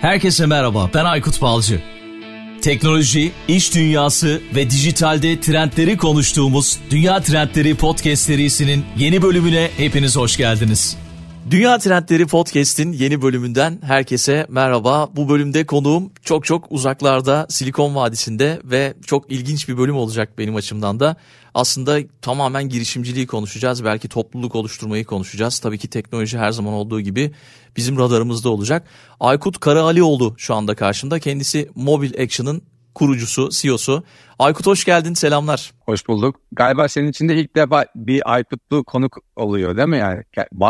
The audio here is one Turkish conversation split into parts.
Herkese merhaba, ben Aykut Balcı. Teknoloji, iş dünyası ve dijitalde trendleri konuştuğumuz Dünya Trendleri Podcast serisinin yeni bölümüne hepiniz hoş geldiniz. Dünya Trendleri Podcast'in yeni bölümünden herkese merhaba. Bu bölümde konuğum çok uzaklarda, Silikon Vadisi'nde ve çok ilginç bir bölüm olacak benim açımdan da. Aslında tamamen girişimciliği konuşacağız, belki topluluk oluşturmayı konuşacağız. Tabii ki teknoloji her zaman olduğu gibi bizim radarımızda olacak. Aykut Karaalioğlu şu anda karşımda. Kendisi Mobile Action'ın kurucusu, CEO'su. Aykut hoş geldin, selamlar. Hoş bulduk. Galiba senin için de ilk defa bir Aykutlu konuk oluyor değil mi yani?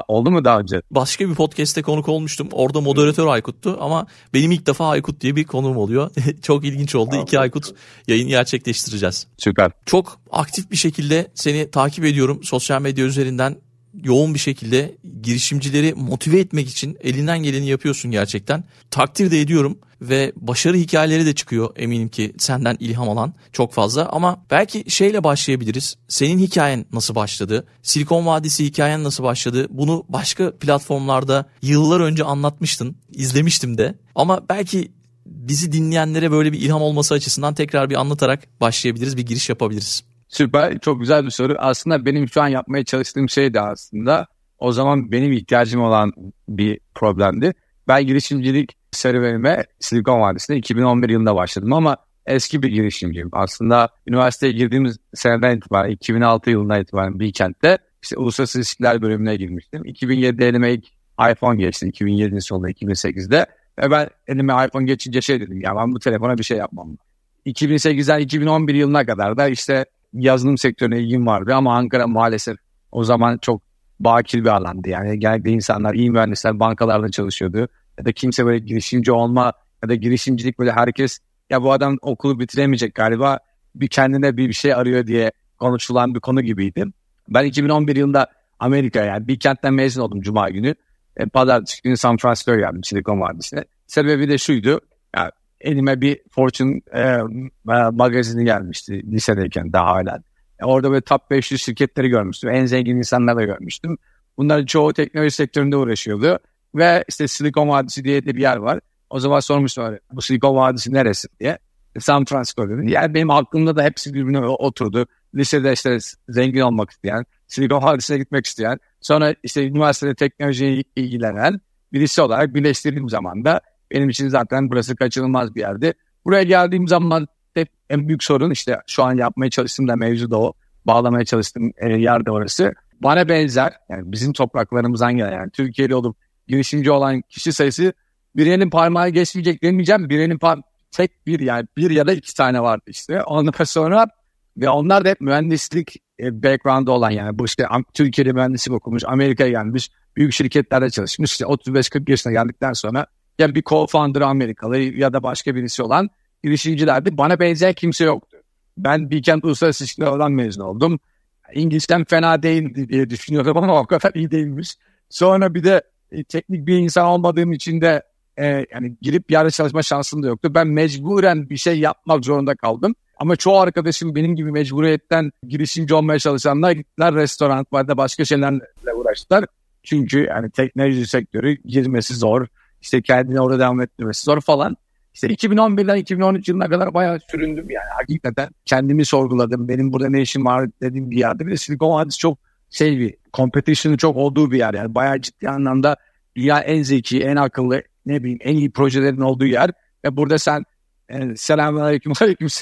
Oldu mu daha önce? Başka bir podcast'te konuk olmuştum. Orada moderatör Aykut'tu ama benim ilk defa Aykut diye bir konuğum oluyor. Çok ilginç oldu. Tamam. İki Aykut yayını gerçekleştireceğiz. Süper. Çok aktif bir şekilde seni takip ediyorum sosyal medya üzerinden. Yoğun bir şekilde girişimcileri motive etmek için elinden geleni yapıyorsun gerçekten. Takdir de ediyorum ve başarı hikayeleri de çıkıyor eminim ki senden ilham alan çok fazla. Ama belki şeyle başlayabiliriz. Senin hikayen nasıl başladı? Silikon Vadisi hikayen nasıl başladı? Bunu başka platformlarda yıllar önce anlatmıştın. İzlemiştim de. Ama belki bizi dinleyenlere böyle bir ilham olması açısından tekrar bir anlatarak başlayabiliriz. Bir giriş yapabiliriz. Süper, çok güzel bir soru. Aslında benim şu an yapmaya çalıştığım şey de aslında o zaman benim ihtiyacım olan bir problemdi. Ben girişimcilik serüvenime Silikon Vadisi'nde 2011 yılında başladım ama eski bir girişimciyim. Aslında üniversiteye girdiğimiz seneden itibaren 2006 yılından itibaren Bilkent'te işte Uluslararası İlişkiler bölümüne girmiştim. 2007'de elime ilk iPhone geçti. 2007'nin sonunda 2008'de ve ben elime iPhone geçince şey dedim ya ben bu telefona bir şey yapmam lazım. 2008'den 2011 yılına kadar da işte yazılım sektörüne ilgim vardı ama Ankara maalesef o zaman çok bakir bir alandı. Yani genellikle insanlar, iyi mühendisler bankalarda çalışıyordu. Ya da kimse böyle girişimci olma ya da girişimcilik böyle herkes ya bu adam okulu bitiremeyecek galiba bir kendine bir şey arıyor diye konuşulan bir konu gibiydi. Ben 2011 yılında Amerika yani Bilkent'ten mezun oldum Cuma günü. Pazartesi günü San Francisco'ya geldim Silikon Vadisi'ne. Sebebi de şuydu. Yani elime bir Fortune magazini gelmişti lisedeyken daha hala. Orada böyle top 500 şirketleri görmüştüm. En zengin insanları görmüştüm. Bunların çoğu teknoloji sektöründe uğraşıyordu. Ve işte Silikon Vadisi diye de bir yer var. O zaman sormuştum öyle, bu Silikon Vadisi neresi diye. San Francisco dedi. Yani benim aklımda da hepsi birbirine oturdu. Lisede işte zengin olmak isteyen, Silikon Vadisi'ne gitmek isteyen, sonra işte üniversitede teknolojiye ilgilenen birisi olarak birleştirdiğim zaman da benim için zaten burası kaçınılmaz bir yerdi. Buraya geldiğim zaman en büyük sorun işte şu an yapmaya çalıştığım da mevzu da o. Bağlamaya çalıştığım yer de orası. Bana benzer yani bizim topraklarımızdan gelen yani Türkiye'li olup girişimci olan kişi sayısı birinin parmağı geçmeyecek demeyeceğim. Birinin tek bir yani bir ya da iki tane vardı işte. Ondan sonra ve onlar da hep mühendislik background'da olan yani bu işte Türkiye'de mühendislik okumuş, Amerika'ya gelmiş, büyük şirketlerde çalışmış. İşte 35-40 yaşına geldikten sonra yani bir co-founder Amerikalı ya da başka birisi olan girişimcilerdi. Bana benzer kimse yoktu. Ben Bilkent Uluslararası İlişkiler olan mezun oldum. İngilizcem fena değildi diye düşünüyordum ama o kadar iyi değilmiş. Sonra bir de teknik bir insan olmadığım için de yani girip yerde çalışma şansım da yoktu. Ben mecburen bir şey yapmak zorunda kaldım. Ama çoğu arkadaşım benim gibi mecburiyetten girişimci olmaya çalışanlar gittiler restoranlarda başka şeylerle uğraştılar. Çünkü yani teknoloji sektörü girmesi zor. İşte kendini orada devam ettirmesi zor falan. İşte 2011'den 2013 yılına kadar bayağı süründüm yani. Hakikaten kendimi sorguladım. Benim burada ne işim var dediğim bir yerde. Bir de Silikon Vadisi çok bir competition'ın çok olduğu bir yer. Yani bayağı ciddi anlamda dünya en zeki, en akıllı, ne bileyim en iyi projelerin olduğu yer. Ve burada sen selamünaleyküm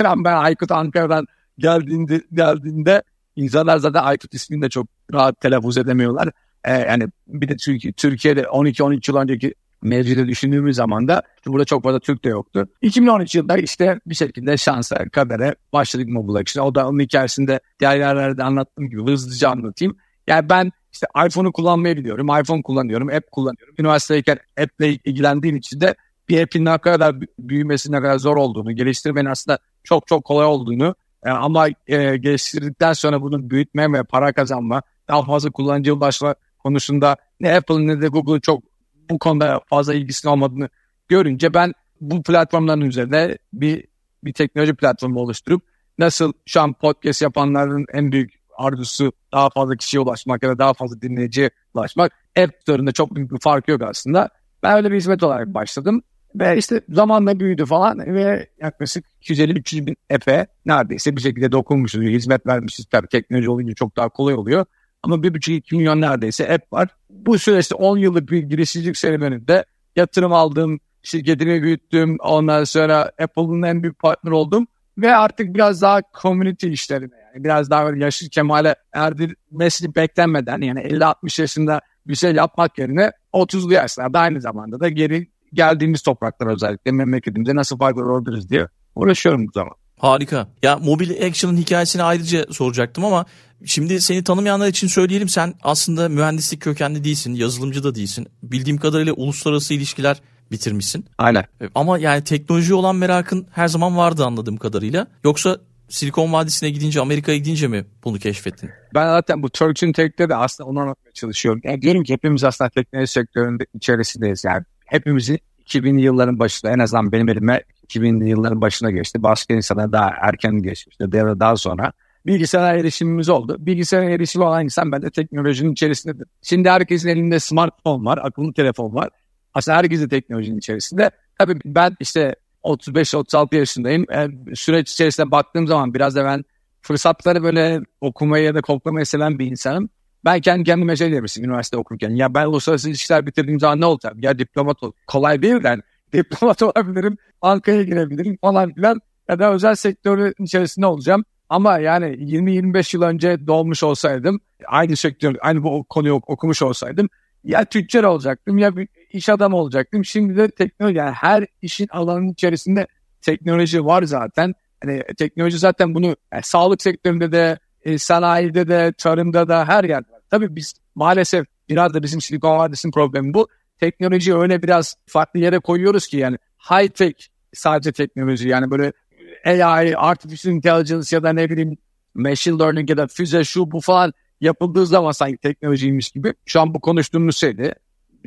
ben Aykut Ankara'dan geldiğinde insanlar zaten Aykut ismini de çok rahat telaffuz edemiyorlar. Yani bir de Türkiye'de 12-13 yıl önceki mevcuda düşündüğümüz zaman da burada çok fazla Türk de yoktu. 2013 yılında işte bir şekilde şansa, kadere başladık Mobile Action'a. O da onun içerisinde diğer yerlerde anlattığım gibi hızlıca anlatayım. Yani ben işte iPhone'u kullanmayı biliyorum. iPhone kullanıyorum, app kullanıyorum. Üniversiteyken app'le ilgilendiğim için de bir app'in ne kadar büyümesi, ne kadar zor olduğunu, geliştirmenin aslında çok kolay olduğunu ama geliştirdikten sonra bunu büyütme ve para kazanma, daha fazla kullanıcıya ulaşma konusunda ne Apple'ın ne de Google'ın çok bu konuda fazla ilgisinin olmadığını görünce ben bu platformların üzerine bir teknoloji platformu oluşturup nasıl şu an podcast yapanların en büyük arzusu daha fazla kişiye ulaşmak ya da daha fazla dinleyiciye ulaşmak. App Store'unda çok büyük bir fark yok aslında. Ben öyle bir hizmet olarak başladım. Ve işte zamanla büyüdü falan ve yaklaşık 250-300 bin efe neredeyse bir şekilde dokunmuşuz, hizmet vermişiz. Tabii teknoloji olunca çok daha kolay oluyor. Ama 1,5-2 milyon neredeyse app var. Bu süreçte 10 yıllık bir girişimcilik serüveninde yatırım aldım, şirketimi büyüttüm. Ondan sonra Apple'ın en büyük partner oldum. Ve artık biraz daha community işlerine, yani biraz daha yaşlı kemale erdirmesini beklenmeden, yani 50-60 yaşında bir şey yapmak yerine 30'lu yaşlarda aynı zamanda da geri geldiğimiz topraklara, özellikle memleketimize nasıl farklar oluruz diye uğraşıyorum bu zaman. Harika. Ya Mobile Action'ın hikayesini ayrıca soracaktım ama şimdi seni tanımayanlar için söyleyelim. Sen aslında mühendislik kökenli değilsin, yazılımcı da değilsin. Bildiğim kadarıyla uluslararası ilişkiler bitirmişsin. Aynen. Ama yani teknoloji olan merakın her zaman vardı anladığım kadarıyla. Yoksa Silikon Vadisi'ne gidince, Amerika'ya gidince mi bunu keşfettin? Ben zaten bu Turks in Tech'te de aslında onu anlatmaya çalışıyorum. Yani diyorum ki hepimiz aslında teknoloji sektörünün içerisindeyiz yani. Hepimizin 2000'li yılların başında, en azından benim elime 2000'li yılların başına geçti. Başka insanlar daha erken geçmişti. Daha sonra bilgisayar erişimimiz oldu. Bilgisayar erişimi olan insan ben de teknolojinin içerisindedir. Şimdi herkesin elinde smartphone var, akıllı telefon var. Aslında herkes de teknolojinin içerisinde. Tabii ben işte 35-36 yaşındayım. Süreç içerisinde baktığım zaman biraz da ben fırsatları böyle okumayı ya da koklamayı seven bir insanım. Ben kendime şey demiştim üniversite okurken. Ya ben uluslararası ilişkiler bitirdiğim zaman ne olacağım? Ya diplomat ol. Kolay değil yani. Diplomat olabilirim, Ankara'ya girebilirim falan filan. Ya da özel sektörün içerisinde olacağım. Ama yani 20-25 yıl önce doğmuş olsaydım, aynı sektör, aynı bu konuyu okumuş olsaydım, ya tüccar olacaktım ya iş adamı olacaktım. Şimdi de teknoloji, yani her işin alanının içerisinde teknoloji var zaten. Yani teknoloji zaten bunu yani sağlık sektöründe de, sanayide de, tarımda da, her yerde var. Tabii biz maalesef biraz da bizim Silikon Vadisi'nin problemi bu. Teknolojiyi öyle biraz farklı yere koyuyoruz ki yani high tech sadece teknoloji, yani böyle AI, artificial intelligence ya da ne bileyim machine learning ya da füze şu bu falan yapıldığı zaman sanki teknolojiymiş gibi. Şu an bu konuştuğumuz şeydi.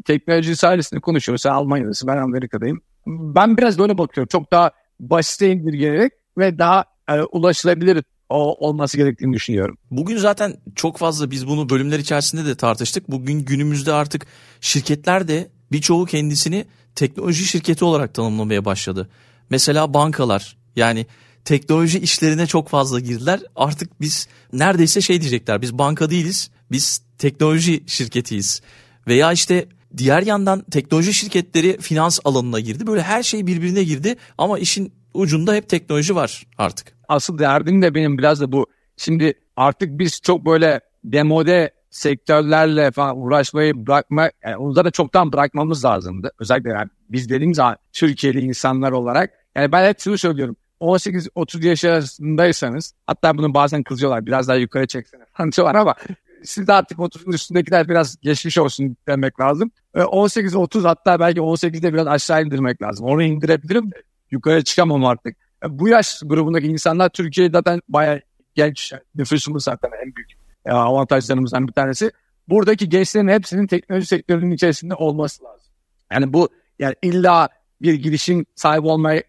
Teknoloji sayesinde konuşuyoruz. Sen Almanya'dasın, ben Amerika'dayım. Ben biraz böyle bakıyorum. Çok daha basite indirgenerek ve daha ulaşılabilir olması gerektiğini düşünüyorum. Bugün zaten çok fazla biz bunu bölümler içerisinde de tartıştık. Bugün günümüzde artık şirketler de birçoğu kendisini teknoloji şirketi olarak tanımlamaya başladı. Mesela bankalar, yani teknoloji işlerine çok fazla girdiler. Artık biz neredeyse şey diyecekler, biz banka değiliz, biz teknoloji şirketiyiz. Veya işte diğer yandan teknoloji şirketleri finans alanına girdi. Böyle her şey birbirine girdi ama işin ucunda hep teknoloji var artık. Asıl derdim de benim biraz da bu. Şimdi artık biz çok böyle demode sektörlerle falan uğraşmayı bırakmak, yani onları çoktan bırakmamız lazımdı. Özellikle yani biz dediğimiz zaman Türkiye'li insanlar olarak. Yani ben hep şunu söylüyorum. 18-30 yaş arasındaysanız, hatta bunu bazen kızıyorlar, biraz daha yukarı çeksene falan diyorlar ama siz de artık 30'un üstündekiler biraz geçmiş olsun demek lazım. 18-30, hatta belki 18'de biraz aşağı indirmek lazım. Onu indirebilirim, yukarı çıkamam artık. Bu yaş grubundaki insanlar Türkiye'de zaten bayağı genç, nüfusumuz zaten en büyük avantajlarımızdan bir tanesi. Buradaki gençlerin hepsinin teknoloji sektörünün içerisinde olması lazım. Yani bu yani illa bir girişim sahibi olmakla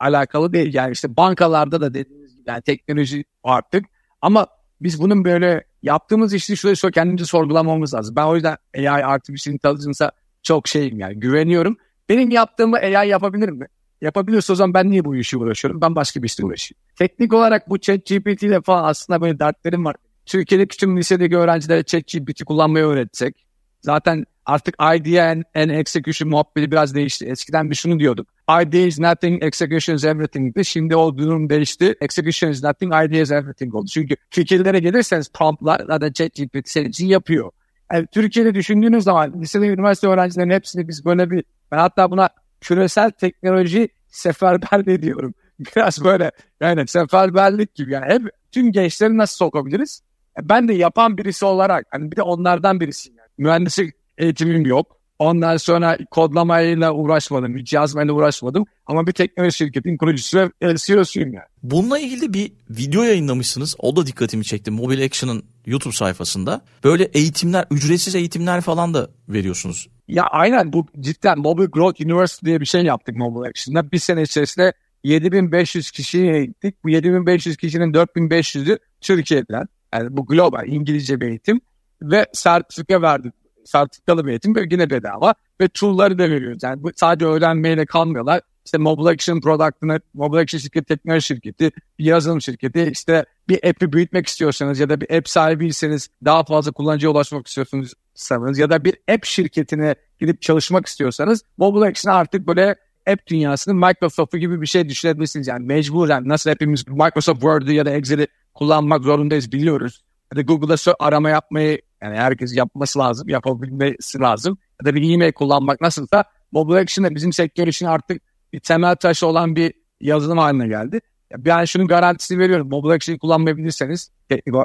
alakalı değil. Yani işte bankalarda da dediğimiz gibi yani teknoloji artık. Ama biz bunun böyle yaptığımız işi şöyle kendimizi sorgulamamız lazım. Ben o yüzden AI, Artificial Intelligence'a çok şeyim yani, güveniyorum. Benim yaptığımı AI yapabilir mi? Yapabiliyorsa o zaman ben niye bu işi uğraşıyorum? Ben başka bir işle uğraşayım. Teknik olarak bu ChatGPT ile falan aslında böyle dertlerim var. Türkiye'deki tüm lisedeki öğrencilere ChatGPT kullanmayı öğretsek. Zaten artık idea and execution muhabbeti biraz değişti. Eskiden bir şunu diyorduk. Idea is nothing, execution is everything'di. Şimdi o durum değişti. Execution is nothing, idea is everything oldu. Çünkü fikirlere gelirseniz promptlar zaten ChatGPT senin için yapıyor. Yani Türkiye'de düşündüğünüz zaman lisede, üniversite öğrencilerinin hepsini biz böyle bir... Ben hatta buna küresel teknoloji seferberliği diyorum. Biraz böyle yani seferberlik gibi. Yani hep tüm gençleri nasıl sokabiliriz? Ben de yapan birisi olarak, hani bir de onlardan birisiyim. Yani. Mühendislik eğitimim yok. Ondan sonra kodlamayla uğraşmadım, hiç yazmayla uğraşmadım. Ama bir teknoloji şirketinin kurucusu ve CEO'suyum yani. Bununla ilgili bir video yayınlamışsınız. O da dikkatimi çekti. Mobile Action'ın YouTube sayfasında. Böyle eğitimler, ücretsiz eğitimler falan da veriyorsunuz. Ya aynen, bu cidden Mobile Growth University diye bir şey yaptık Mobile Action'da. Bir sene içerisinde 7500 kişiyi eğittik. Bu 7500 kişinin 4500'ü Türkiye'den. Yani bu global İngilizce bir eğitim ve sertifika verdik. Sertifikalı bir eğitim ve yine bedava. ve tool'ları da veriyoruz. Yani sadece öğrenmeyle kalmıyorlar. İşte Mobile Action product'ını, Mobile Action şirketi, teknoloji şirketi, bir yazılım şirketi, işte bir app'i büyütmek istiyorsanız ya da bir app sahibiyseniz daha fazla kullanıcıya ulaşmak istiyorsanız ya da bir app şirketine gidip çalışmak istiyorsanız Mobile Action'a artık böyle app dünyasının Microsoft'u gibi bir şey düşünebilirsiniz. Yani mecburen nasıl hepimiz Microsoft Word'u ya da Excel'i kullanmak zorundayız biliyoruz. Ya da Google'da arama yapmayı yani herkes yapması lazım, yapabilmesi lazım. Ya da bir e-mail kullanmak nasılsa Mobile Action'da bizim sektör için artık bir temel taşı olan bir yazılım haline geldi. Yani şunun garantisini veriyorum. Mobile Action'ı kullanmayabilirseniz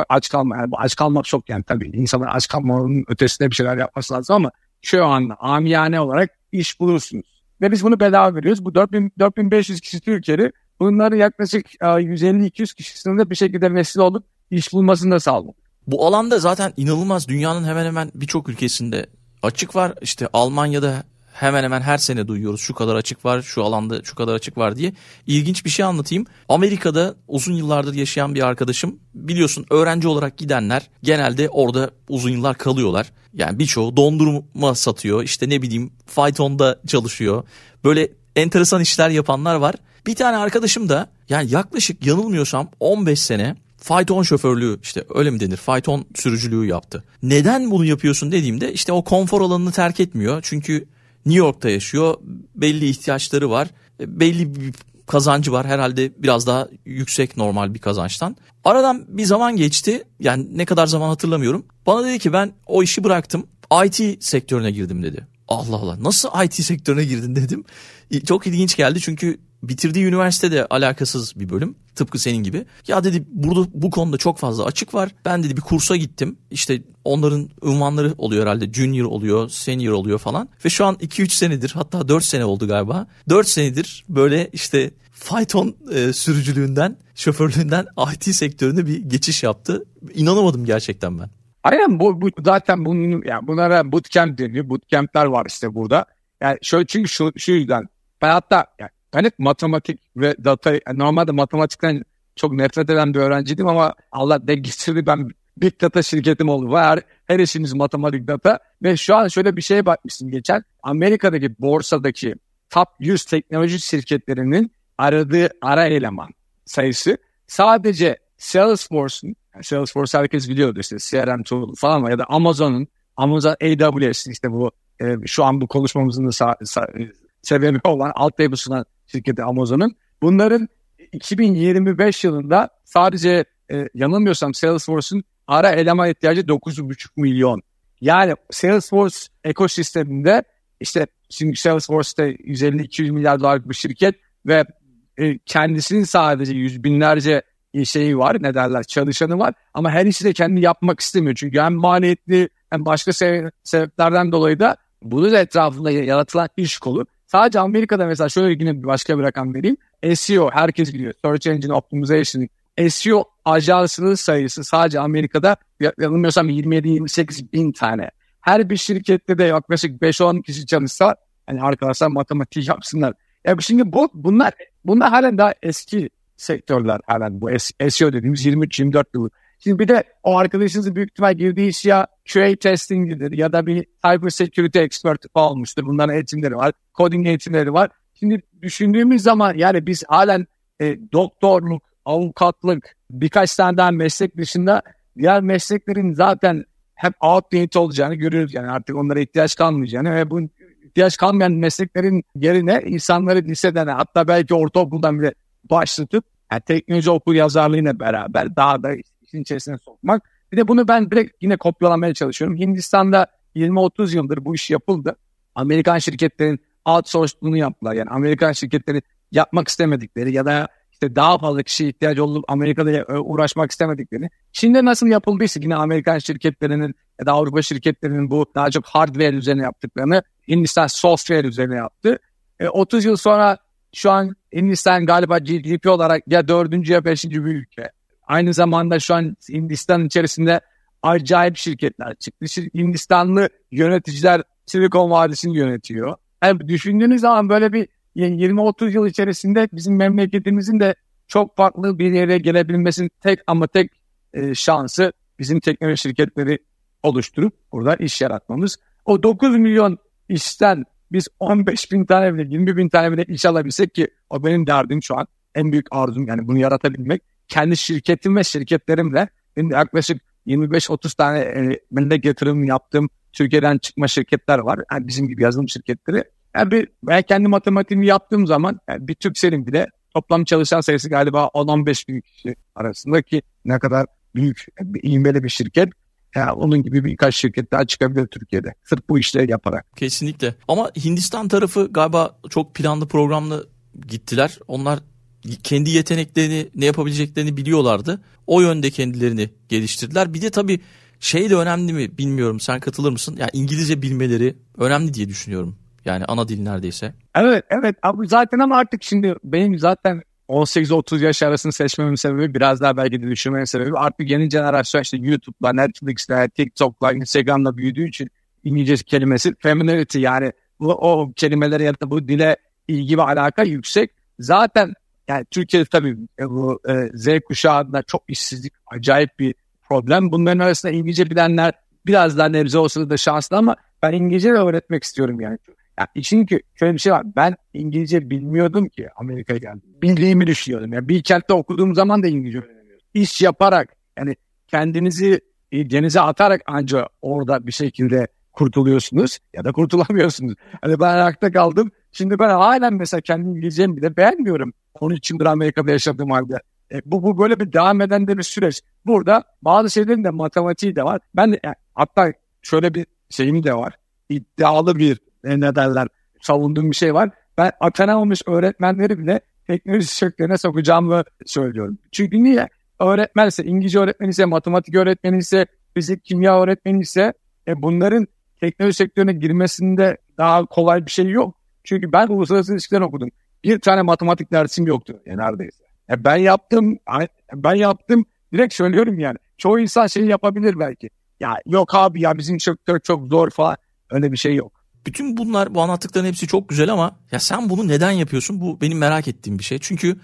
aç kalma. Yani aç kalmak çok yani tabii. İnsanlar aç kalmanın ötesinde bir şeyler yapması lazım ama şu anda amiyane olarak iş bulursunuz. Ve biz bunu bedava veriyoruz. Bu 4.500 kişi Türkiye'li. Bunların yaklaşık 150-200 kişisinin de bir şekilde vesile olup iş bulmasını da sağladık. Bu alanda zaten inanılmaz dünyanın hemen hemen birçok ülkesinde açık var. İşte Almanya'da hemen hemen her sene duyuyoruz şu kadar açık var, şu alanda şu kadar açık var diye. İlginç bir şey anlatayım. Amerika'da uzun yıllardır yaşayan bir arkadaşım, biliyorsun öğrenci olarak gidenler genelde orada uzun yıllar kalıyorlar. Yani birçoğu dondurma satıyor, işte ne bileyim faytonda çalışıyor. Böyle enteresan işler yapanlar var. Bir tane arkadaşım da yani yaklaşık yanılmıyorsam 15 sene fayton şoförlüğü, işte öyle mi denir, fayton sürücülüğü yaptı. Neden bunu yapıyorsun dediğimde işte o konfor alanını terk etmiyor. Çünkü New York'ta yaşıyor, belli ihtiyaçları var, belli bir kazancı var, herhalde biraz daha yüksek normal bir kazançtan. Aradan bir zaman geçti, yani ne kadar zaman hatırlamıyorum. Bana dedi ki ben o işi bıraktım, IT sektörüne girdim dedi. Allah Allah, nasıl IT sektörüne girdin dedim. Çok ilginç geldi çünkü bitirdiği üniversitede alakasız bir bölüm, tıpkı senin gibi. Ya dedi burada bu konuda çok fazla açık var. Ben dedi bir kursa gittim. İşte onların unvanları oluyor herhalde. Junior oluyor, senior oluyor falan. Ve şu an 2-3 senedir, hatta 4 sene oldu galiba. 4 senedir böyle işte Python sürücülüğünden, şoförlüğünden IT sektörüne bir geçiş yaptı. İnanamadım gerçekten ben. Aynen bu zaten bunun, yani bunlara bootcamp deniyor. Bootcamp'ler var işte burada. Yani şöyle, çünkü şu yüzden ben hatta yani hani matematik ve data, normalde matematikten çok nefret eden bir öğrenciydim ama Allah denk getirdi, ben big data şirketim oldu. Her işimiz matematik, data. Ve şu an şöyle bir şeye bakmıştım geçen. Amerika'daki borsadaki top 100 teknoloji şirketlerinin aradığı ara eleman sayısı sadece Salesforce'un, yani Salesforce herkes biliyordu işte CRM tool falan var, ya da Amazon AWS, işte bu şu an bu konuşmamızın da sebebi olan altyapısından şirketi Amazon'un. Bunların 2025 yılında sadece yanılmıyorsam Salesforce'un ara eleman ihtiyacı 9,5 milyon. Yani Salesforce ekosisteminde işte şimdi Salesforce'te 150-200 milyar dolarlık bir şirket ve kendisinin sadece yüz binlerce şeyi var, ne derler, çalışanı var ama her işi de kendi yapmak istemiyor. Çünkü hem maliyetli hem başka sebeplerden dolayı da bunun etrafında yaratılan iş kolu. Sadece Amerika'da mesela şöyle yine başka bir rakam vereyim. SEO, herkes biliyor. Search Engine Optimization. SEO ajansının sayısı sadece Amerika'da yanılmıyorsam 27-28 bin tane. Her bir şirkette de yaklaşık 5-10 kişi çalışsa, yani arkadaşlar matematik yapsınlar. Ya şimdi bunlar halen daha eski sektörler, halen bu SEO dediğimiz 23-24 yıllık. Şimdi bir de o arkadaşınızın büyük ihtimal girdiği iş ya QA testing'dir ya da bir cyber security expert olmuştur. Bunların eğitimleri var, coding eğitimleri var. Şimdi düşündüğümüz zaman yani biz halen doktorluk, avukatlık, birkaç tane daha meslek dışında diğer mesleklerin zaten hep outdated olacağını görüyoruz. Yani artık onlara ihtiyaç kalmayacağını ve bu ihtiyaç kalmayan mesleklerin yerine insanları liseden, hatta belki ortaokuldan bile başlatıp yani teknoloji okuryazarlığıyla beraber daha da işin içerisine sokmak. Bir de bunu ben direkt yine kopyalamaya çalışıyorum. Hindistan'da 20-30 yıldır bu iş yapıldı. Amerikan şirketlerin outsourcing'unu yaptılar. Yani Amerikan şirketleri yapmak istemedikleri ya da işte daha fazla kişiye ihtiyacı olup Amerika'da uğraşmak istemedikleri. Çin'de nasıl yapıldıysa yine Amerikan şirketlerinin ya da Avrupa şirketlerinin bu daha çok hardware üzerine yaptıklarını Hindistan software üzerine yaptı. 30 yıl sonra şu an Hindistan galiba GDP olarak ya 4. ya 5. bir ülke. Aynı zamanda şu an Hindistan içerisinde acayip şirketler çıktı. Hindistanlı yöneticiler Silikon Vadisi'ni yönetiyor. Yani düşündüğünüz zaman böyle bir 20-30 yıl içerisinde bizim memleketimizin de çok farklı bir yere gelebilmesinin tek şansı bizim teknoloji şirketleri oluşturup burada iş yaratmamız. O 9 milyon işten biz 15 bin tane bile 20 bin tane bile iş alabilsek, ki o benim derdim şu an, en büyük arzum yani bunu yaratabilmek. Kendi şirketim ve şirketlerimle benim yaklaşık 25-30 tane ben de yatırım yaptım. Türkiye'den çıkma şirketler var. Yani bizim gibi yazılım şirketleri. Yani ben kendi matematiğimi yaptığım zaman yani bir Türksel'in bile toplam çalışan sayısı galiba 10-15 bin kişi arasındaki ne kadar büyük ilmeli bir şirket. Yani onun gibi birkaç şirket daha çıkabilir Türkiye'de. Sırf bu işleri yaparak. Kesinlikle. Ama Hindistan tarafı galiba çok planlı programlı gittiler. Onlar kendi yeteneklerini, ne yapabileceklerini biliyorlardı. O yönde kendilerini geliştirdiler. Bir de tabii şey de önemli mi bilmiyorum. Sen katılır mısın? Yani İngilizce bilmeleri önemli diye düşünüyorum. Yani ana dil neredeyse. Evet. Abi zaten ama artık şimdi benim zaten 18-30 yaş arasını seçmemin sebebi, biraz daha belki de düşünmemin sebebi, artık yeni jenerasyon işte YouTube'la, Netflix'le, TikTok'la, Instagram'la büyüdüğü için İngilizce kelimesi familiarity, yani o kelimelere ya da bu dile ilgi ve alaka yüksek. Zaten yani Türkiye'de tabii bu Z kuşağında çok işsizlik acayip bir problem. Bunların arasında İngilizce bilenler biraz daha nebze olsa da şanslı, ama ben İngilizce öğretmek istiyorum yani. Yani çünkü şöyle bir şey var. Ben İngilizce bilmiyordum ki Amerika'ya geldim. Bildiğimi düşünüyordum. Yani Bilkent'te okuduğum zaman da İngilizce öğreniyordum. İş yaparak, yani kendinizi denize atarak ancak orada bir şekilde kurtuluyorsunuz ya da kurtulamıyorsunuz. Hani ben ayakta kaldım. Şimdi ben halen mesela kendi İngilizcemi bile beğenmiyorum. Onun içindir Amerika'da yaşadığım halde. Bu böyle bir devam eden de bir süreç. Burada bazı şeylerin de matematiği de var. Ben de, yani, hatta şöyle bir şeyim de var. İddialı bir savunduğum bir şey var. Ben atanamamış öğretmenleri bile teknoloji sektörüne sokacağımı söylüyorum. Çünkü niye? Öğretmense, İngilizce öğretmeniyse, matematik öğretmeniyse, fizik, kimya öğretmeniyse bunların teknoloji sektörüne girmesinde daha kolay bir şey yok. Çünkü ben uluslararası ilişkiler okudum. Bir tane matematik dersim yoktu neredeyse. Ben yaptım. Direkt söylüyorum yani. Çoğu insan şeyi yapabilir belki. Ya yok abi ya bizim sektör çok zor falan. Öyle bir şey yok. Bütün bunlar, bu anlattıkların hepsi çok güzel ama ya sen bunu neden yapıyorsun? Bu benim merak ettiğim bir şey. Çünkü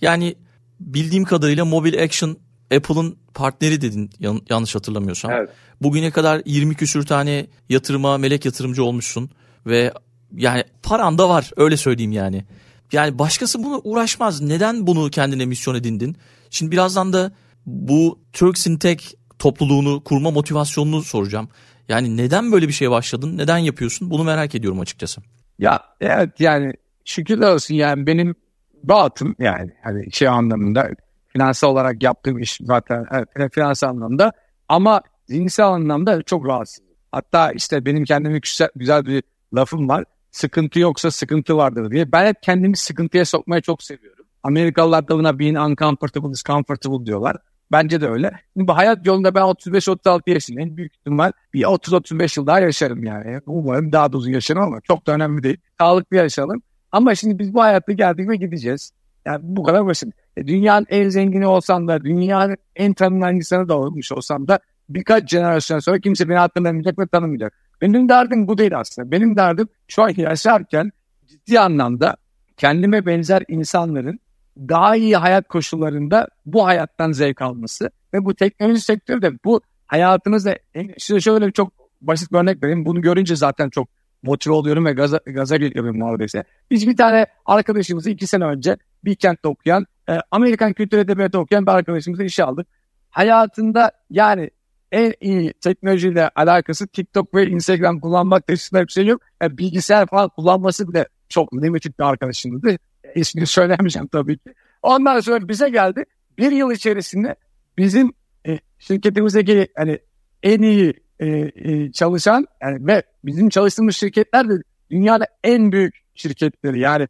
yani bildiğim kadarıyla Mobile Action Apple'ın partneri dedin yanlış hatırlamıyorsam. Evet. Bugüne kadar 20 küsür tane yatırıma melek yatırımcı olmuşsun ve yani paran da var, öyle söyleyeyim yani. Yani başkası bunu uğraşmaz. Neden bunu kendine misyon edindin? Şimdi birazdan da bu Turks in Tech topluluğunu kurma motivasyonunu soracağım. Yani neden böyle bir şeye başladın? Neden yapıyorsun? Bunu merak ediyorum açıkçası. Ya evet, yani şükürler olsun yani benim batım yani hani şey anlamında finansal olarak yaptığım iş zaten finansal anlamda, ama zihinsel anlamda çok rahatsız. Hatta işte benim kendime güzel bir lafım var. Sıkıntı yoksa sıkıntı vardır diye. Ben hep kendimi sıkıntıya sokmayı çok seviyorum. Amerikalılar da buna being uncomfortable is comfortable diyorlar. Bence de öyle. Şimdi bu hayat yolunda ben 35-36 yaşındayım. En büyük ihtimal bir 30-35 yıl daha yaşarım yani. Umarım daha da uzun yaşarım ama çok da önemli değil. Sağlıklı yaşayalım. Ama şimdi biz bu hayatta geldik ve gideceğiz. Yani bu kadar basit. Dünyanın en zengini olsam da, dünyanın en tanınan insanı da olmuş olsam da birkaç jenerasyon sonra kimse beni hatırlamayacak ve tanımayacak. Benim derdim bu değil aslında. Benim derdim şu an yaşarken ciddi anlamda kendime benzer insanların daha iyi hayat koşullarında bu hayattan zevk alması ve bu teknoloji sektörü de bu hayatınızda, size şöyle çok basit bir örnek vereyim. Bunu görünce zaten çok motive oluyorum ve gaza geliyorum neredeyse. Biz bir tane arkadaşımızı 2 sene önce Bilkent'te okuyan, Amerikan kültür edebiyatı okuyan bir arkadaşımızı işe aldık. Hayatında yani en iyi teknolojiyle alakası TikTok ve Instagram kullanmak dışında bir şey yok. Yani bilgisayar falan kullanması bile çok limited bir arkadaşımdı. İsmini söylemeyeceğim tabii ki. Ondan sonra bize geldi. 1 yıl içerisinde bizim şirketimizdeki hani en iyi çalışan yani ve bizim çalıştığımız şirketler de dünyada en büyük şirketleri. Yani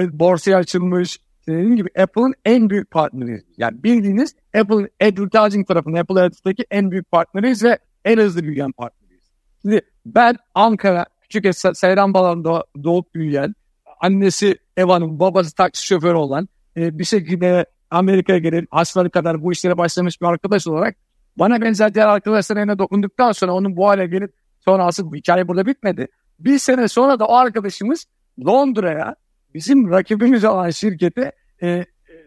borsaya açılmış, dediğim gibi Apple'ın en büyük partneri. Yani bildiğiniz Apple'ın advertising tarafında, Apple Ads'taki en büyük partneriyiz ve en hızlı büyüyen partneriyiz. Şimdi ben Ankara, küçük Seyran Balan'da doğup büyüyen, annesi ev hanım, babası taksi şoförü olan, bir şekilde Amerika'ya gelip aslanı kadar bu işlere başlamış bir arkadaş olarak bana benzer diğer arkadaşlarına dokunduktan sonra onun bu hale gelip sonra aslında bu hikaye burada bitmedi. 1 sene sonra da o arkadaşımız Londra'ya bizim rakibimiz olan şirkete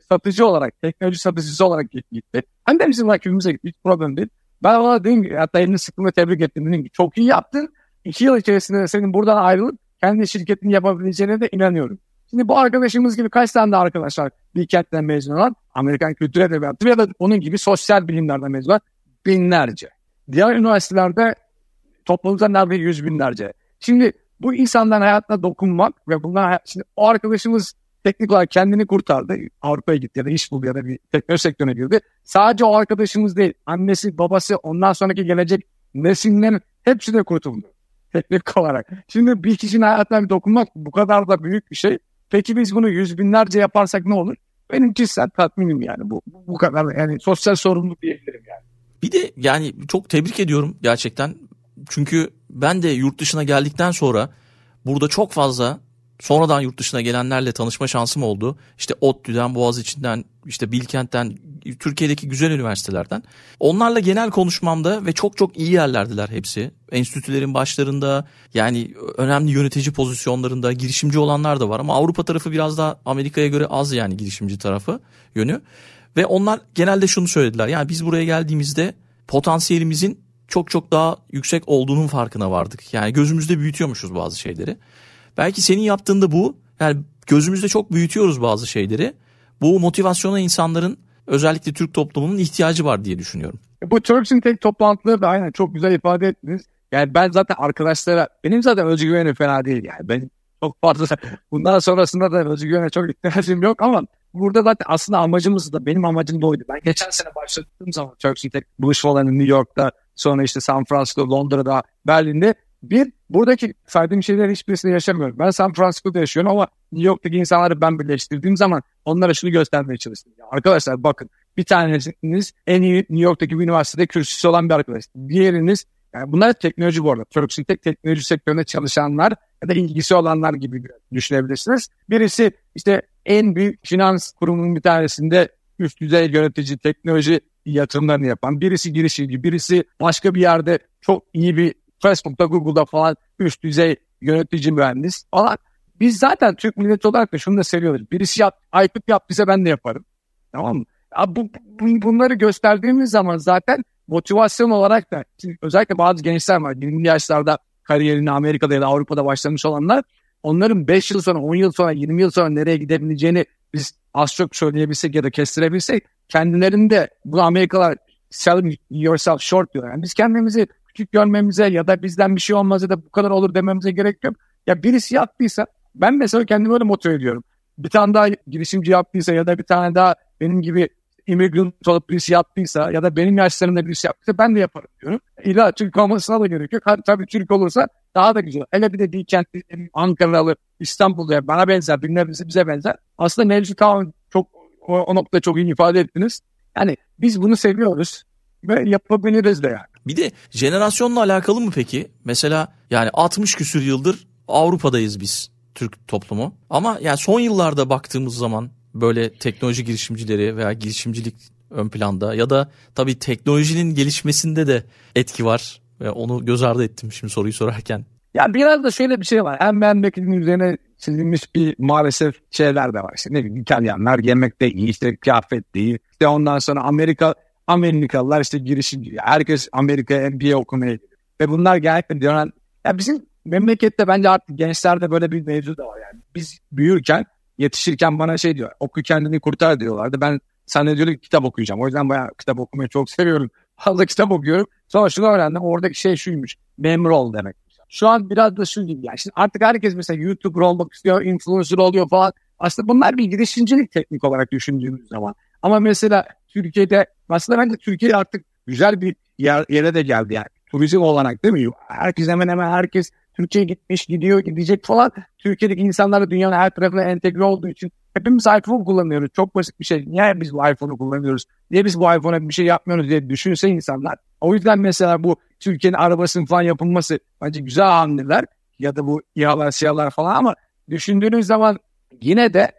satıcı olarak, teknoloji satıcısı olarak gitti. Hem de bizim rakibimize gitti. Hiç problem değil. Ben ona dedim ki, hatta elini sıkımla tebrik ettim. Dedim ki çok iyi yaptın 2 yıl içerisinde senin buradan ayrılıp kendi şirketini yapabileceğine de inanıyorum. Şimdi bu arkadaşımız gibi kaç tane de arkadaşlar Bilkent'ten mezun olan Amerikan kültür edebiyatı ya da onun gibi sosyal bilimlerden mezun olan binlerce. Diğer üniversitelerde toplumda neredeyse 100 binlerce. Şimdi bu insanların hayatına dokunmak ve bunlar, şimdi o arkadaşımız teknik olarak kendini kurtardı. Avrupa'ya gitti ya da iş buldu ya da bir teknoloji sektörüne girdi. Sadece o arkadaşımız değil, annesi, babası, ondan sonraki gelecek nesillerin hepsi de kurtuldu teknik olarak. Şimdi bir kişinin hayatına bir dokunmak bu kadar da büyük bir şey. Peki biz bunu 100 binlerce yaparsak ne olur? Benim kişisel tatminim yani bu kadar, yani sosyal sorumluluk diyebilirim yani. Bir de yani çok tebrik ediyorum gerçekten. Çünkü ben de yurt dışına geldikten sonra burada çok fazla sonradan yurt dışına gelenlerle tanışma şansım oldu. İşte ODTÜ'den, Boğaziçi'nden, işte Bilkent'ten, Türkiye'deki güzel üniversitelerden. Onlarla genel konuşmamda ve çok çok iyi yerlerdiler hepsi. Enstitülerin başlarında, yani önemli yönetici pozisyonlarında, girişimci olanlar da var. Ama Avrupa tarafı biraz daha Amerika'ya göre az, yani girişimci tarafı yönü. Ve onlar genelde şunu söylediler. Yani biz buraya geldiğimizde potansiyelimizin çok çok daha yüksek olduğunun farkına vardık. Yani gözümüzde büyütüyormuşuz bazı şeyleri. Belki senin yaptığında bu, yani gözümüzde çok büyütüyoruz bazı şeyleri. Bu motivasyona insanların, özellikle Türk toplumunun ihtiyacı var diye düşünüyorum. Bu Turks in Tech toplantıları da aynen çok güzel ifade ettiniz. Yani ben zaten arkadaşlara, benim zaten özgüvenim fena değil yani. Ben çok fazla bundan sonrasında da özgüvene çok ihtiyacım yok ama burada zaten aslında amacımız da, benim amacım da oydu. Ben geçen sene başladığım zaman Turks in Tech buluşmalarını New York'ta, sonra işte San Francisco, Londra'da, Berlin'de, bir buradaki saydığım şeyler hiçbirisini yaşamıyorum. Ben San Francisco'da yaşıyorum ama New York'taki insanları ben birleştirdiğim zaman onlara şunu göstermeye çalıştım. Ya arkadaşlar bakın, bir tanesiniz en iyi New York'taki bir üniversitede kürsüsü olan bir arkadaş. Diğeriniz, yani bunlar teknoloji bu arada. Turks in Tech teknoloji sektöründe çalışanlar ya da ilgisi olanlar gibi düşünebilirsiniz. Birisi işte en büyük finans kurumunun bir tanesinde üst düzey yönetici, teknoloji yatırımlarını yapan. Birisi girişimci, birisi başka bir yerde çok iyi bir Facebook'ta, Google'da falan üst düzey yönetici mühendis falan. Biz zaten Türk milleti olarak da şunu da seviyoruz. Birisi yap, Aykut yap bize, ben de yaparım. Tamam mı? Ya bunları gösterdiğimiz zaman zaten motivasyon olarak da, özellikle bazı gençler var. 20 yaşlarda kariyerini Amerika'da ya da Avrupa'da başlamış olanlar, onların 5 yıl sonra, 10 yıl sonra, 20 yıl sonra nereye gidebileceğini biz az çok söyleyebilsek ya da kestirebilsek, kendilerinde bu Amerikalılar sell yourself short diyor. Yani biz kendimizi küçük görmemize ya da bizden bir şey olmaz ya da bu kadar olur dememize gerek yok. Ya birisi yaptıysa, ben mesela kendimi öyle motive ediyorum. Bir tane daha girişimci yaptıysa ya da bir tane daha benim gibi immigrant olup birisi yaptıysa ya da benim yaşlarımda birisi yaptıysa ben de yaparım diyorum. İlla Türk olmasına da gerek yok. Tabii Türk olursa daha da güzel. Hele bir de Bilkentli, Ankaralı, İstanbul'da bana benzer, bize benzer. Aslında mevcut tavan çok, o noktada çok iyi ifade ettiniz. Yani biz bunu seviyoruz ve yapabiliriz de yani. Bir de jenerasyonla alakalı mı peki? Mesela yani 60 küsür yıldır Avrupa'dayız biz, Türk toplumu. Ama yani son yıllarda baktığımız zaman böyle teknoloji girişimcileri veya girişimcilik ön planda ya da tabii teknolojinin gelişmesinde de etki var. Ve onu göz ardı ettim şimdi soruyu sorarken. Ya biraz da şöyle bir şey var. Hemen beklediğinin üzerine çizilmiş bir maalesef şeyler de var. İşte ne bileyim, İtalyanlar yemekte iyi, işte kıyafet değil. İşte ondan sonra Amerikalılar işte girişimci. Herkes Amerika'ya MBA okumaya gidiyor. Ve bunlar genellikle diyorlar. Ya bizim memlekette bence artık gençlerde böyle bir mevzu da var yani. Biz büyürken, yetişirken bana şey diyor. Oku kendini kurtar diyorlardı. Ben zannediyorum kitap okuyacağım. O yüzden bayağı kitap okumayı çok seviyorum. Fazla kitap okuyorum. Sonra şunu öğrendim. Oradaki şey şuymuş. Memur ol demek. Şu an biraz da şu gibi. Yani şimdi artık herkes mesela YouTuber olmak istiyor. Influencer oluyor falan. Aslında bunlar bir girişimcilik teknik olarak düşündüğümüz zaman. Ama mesela Türkiye'de, aslında bence Türkiye artık güzel bir yere de geldi yani. Turizm olarak değil mi? Herkes, hemen herkes Türkiye'ye gitmiş, gidecek falan. Türkiye'deki insanlar dünyanın her tarafına entegre olduğu için hepimiz iPhone kullanıyoruz. Çok basit bir şey. Niye biz bu iPhone'u kullanıyoruz? Niye biz bu iPhone'a bir şey yapmıyoruz diye düşünse insanlar. O yüzden mesela bu Türkiye'nin arabasının falan yapılması bence güzel hamleler. Ya da bu İHA'lar, SİHA'lar falan, ama düşündüğünüz zaman yine de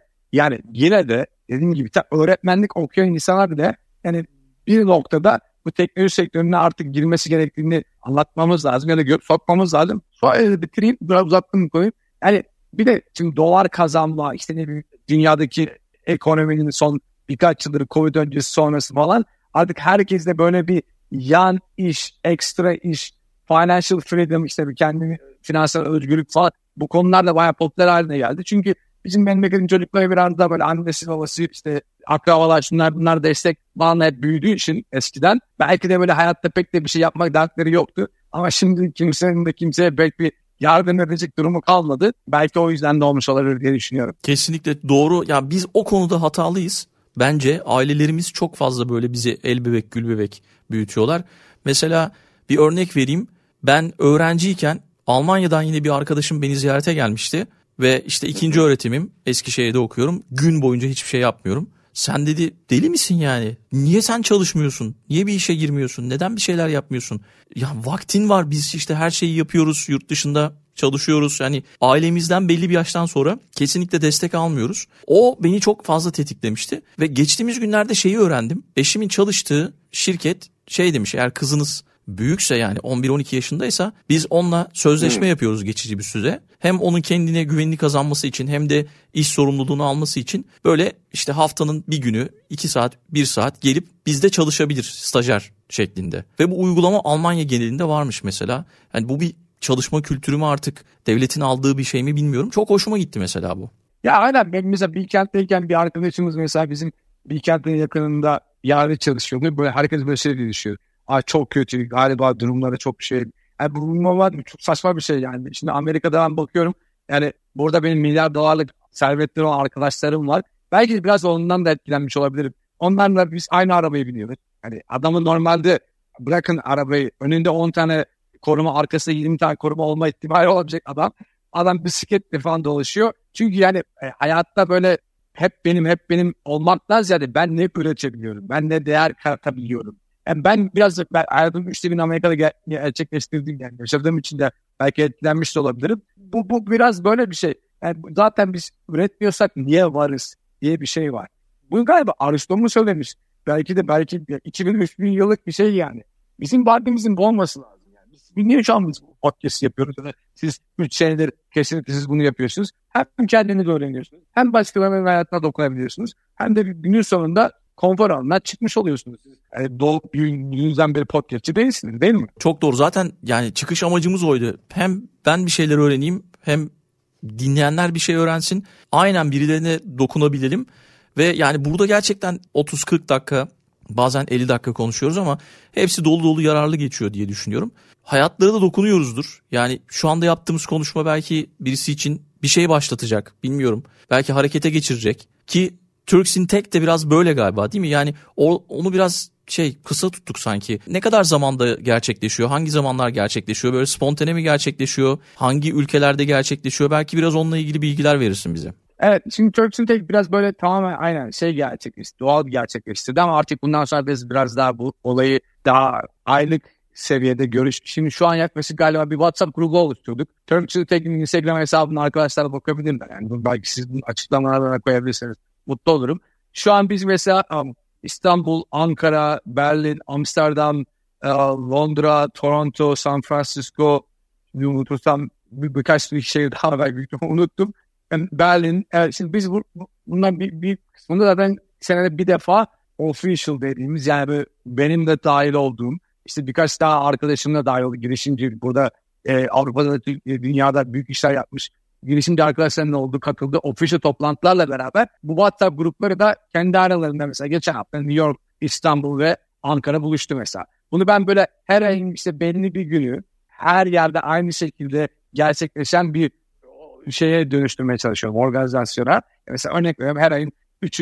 dediğim gibi öğretmenlik okuyan insanlar bile yani bir noktada bu teknoloji sektörüne artık girmesi gerektiğini anlatmamız lazım ya da sokmamız lazım. Sonra bitireyim, biraz uzattım koyayım. Yani bir de şimdi dolar kazanma, işte ne bileyim dünyadaki ekonominin son birkaç yıldır, Covid öncesi sonrası falan, artık herkes de böyle bir yan iş, ekstra iş, financial freedom, işte bir kendi finansal özgürlük falan, bu konularla bayağı popüler haline geldi. Çünkü bizim memleketin çocukları biraz da böyle annesi babası işte akrabalar şunlar bunlar destek bağına hep büyüdüğü için eskiden belki de böyle hayatta pek de bir şey yapmak dertleri yoktu. Ama şimdi kimsenin de kimseye pek bir yardım edecek durumu kalmadı. Belki o yüzden de olmuş olabilir diye düşünüyorum. Kesinlikle doğru. Ya biz o konuda hatalıyız. Bence ailelerimiz çok fazla böyle bizi el bebek gül bebek büyütüyorlar. Mesela bir örnek vereyim. Ben öğrenciyken Almanya'dan yine bir arkadaşım beni ziyarete gelmişti. Ve işte ikinci öğretimim, Eskişehir'de okuyorum. Gün boyunca hiçbir şey yapmıyorum. Sen dedi deli misin yani? Niye sen çalışmıyorsun? Niye bir işe girmiyorsun? Neden bir şeyler yapmıyorsun? Ya vaktin var, biz işte her şeyi yapıyoruz. Yurt dışında çalışıyoruz. Yani ailemizden belli bir yaştan sonra kesinlikle destek almıyoruz. O beni çok fazla tetiklemişti. Ve geçtiğimiz günlerde şeyi öğrendim. Eşimin çalıştığı şirket şey demiş, eğer kızınız büyükse yani 11-12 yaşındaysa biz onunla sözleşme yapıyoruz geçici bir süre. Hem onun kendine güvenini kazanması için hem de iş sorumluluğunu alması için böyle işte haftanın bir günü 2 saat 1 saat gelip bizde çalışabilir stajyer şeklinde. Ve bu uygulama Almanya genelinde varmış mesela. Yani bu bir çalışma kültürü mü artık, devletin aldığı bir şey mi bilmiyorum. Çok hoşuma gitti mesela bu. Ya aynen, ben mesela Bilkent'teyken bir arkadaşımız mesela bizim Bilkent'in yakınında yerde çalışıyordu. Böyle herkes böyle şey diye düşünüyor. Ay çok kötü galiba, durumları çok bir şey. Yani bu var, çok saçma bir şey yani. Şimdi Amerika'dan bakıyorum. Yani burada benim milyar dolarlık servetleri olan arkadaşlarım var. Belki biraz ondan da etkilenmiş olabilirim. Onlarla biz aynı arabayı biniyoruz. Yani adamı normalde bırakın arabayı, önünde 10 tane koruma, arkasında 20 tane koruma olma ihtimali olabilecek adam. Adam bisikletle falan dolaşıyor. Çünkü yani hayatta böyle hep benim olmaktan ziyade ben ne üretebiliyorum? Ben ne değer katabiliyorum? Yani ben biraz da hayatımı 3.000 Amerika'da gerçekleştirdim yani. Yaşadığım için de belki etkilenmiş de olabilirim. Bu biraz böyle bir şey. Yani zaten biz üretmiyorsak niye varız diye bir şey var. Bunu galiba Aristo mu söylemiş? Belki 2000-3000 yıllık bir şey yani. Bizim vaktimizin olması lazım yani. Biz niye şu an bu podcast'ı yapıyoruz? Yani siz 3 senedir kesinlikle siz bunu yapıyorsunuz. Hem kendinizi öğreniyorsunuz. Hem başkalarının hayatına dokunabiliyorsunuz. Hem de bir günün sonunda konfor alanından çıkmış oluyorsunuz. Yani doğup yüzden beri podcastçi değilsiniz değil mi? Çok doğru, zaten yani çıkış amacımız oydu. Hem ben bir şeyler öğreneyim, hem dinleyenler bir şey öğrensin. Aynen birilerine dokunabilelim. Ve yani burada gerçekten 30-40 dakika bazen 50 dakika konuşuyoruz ama hepsi dolu dolu yararlı geçiyor diye düşünüyorum. Hayatlara da dokunuyoruzdur. Yani şu anda yaptığımız konuşma belki birisi için bir şey başlatacak, bilmiyorum. Belki harekete geçirecek ki Turks in Tech de biraz böyle galiba değil mi? Yani onu biraz kısa tuttuk sanki. Ne kadar zamanda gerçekleşiyor? Hangi zamanlar gerçekleşiyor? Böyle spontane mi gerçekleşiyor? Hangi ülkelerde gerçekleşiyor? Belki biraz onunla ilgili bilgiler verirsin bize. Evet, şimdi Turks in Tech biraz böyle tamamen aynen gerçekleşti. Doğal gerçekleştirdi ama artık bundan sonra biz biraz daha bu olayı daha aylık seviyede görüştük. Şimdi şu an yaklaşık galiba bir WhatsApp grubu oluşturduk. Turks in Tech'in Instagram hesabına arkadaşlar bakabilirler. Yani belki siz bunu açıklamalarına koyabilirsiniz. Mutlu olurum. Şu an biz mesela İstanbul, Ankara, Berlin, Amsterdam, Londra, Toronto, San Francisco, unutursam birkaç bir şey daha belki unuttum. Yani Berlin, evet, şimdi biz bundan bir kısmında zaten senede bir defa official dediğimiz, yani benim de dahil olduğum, işte birkaç daha arkadaşımla dahil oldu, girişimci, burada Avrupa'da, dünyada büyük işler yapmış girişimci arkadaşlarının olduğu, katıldığı official toplantılarla beraber bu WhatsApp grupları da kendi aralarında mesela geçen hafta New York, İstanbul ve Ankara buluştu mesela. Bunu ben böyle her ayın belli bir günü her yerde aynı şekilde gerçekleşen bir şeye dönüştürmeye çalışıyorum, organizasyona. Mesela örnek veriyorum, her ayın 3.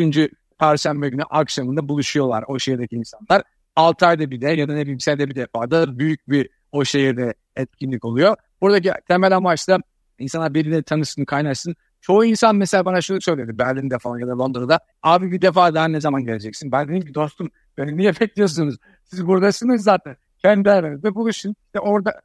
Perşembe günü akşamında buluşuyorlar o şehirdeki insanlar. 6 ayda bir de ya da senede bir defa da büyük bir o şehirde etkinlik oluyor. Buradaki temel amaç da İnsanlar birbirine tanışsın, kaynaşsın. Çoğu insan mesela bana şunu söyledi. Berlin'de falan ya da Londra'da. Abi bir defa daha ne zaman geleceksin? Ben dedim ki dostum, beni niye bekliyorsunuz? Siz buradasınız zaten. Kendi aranızda buluşun. İşte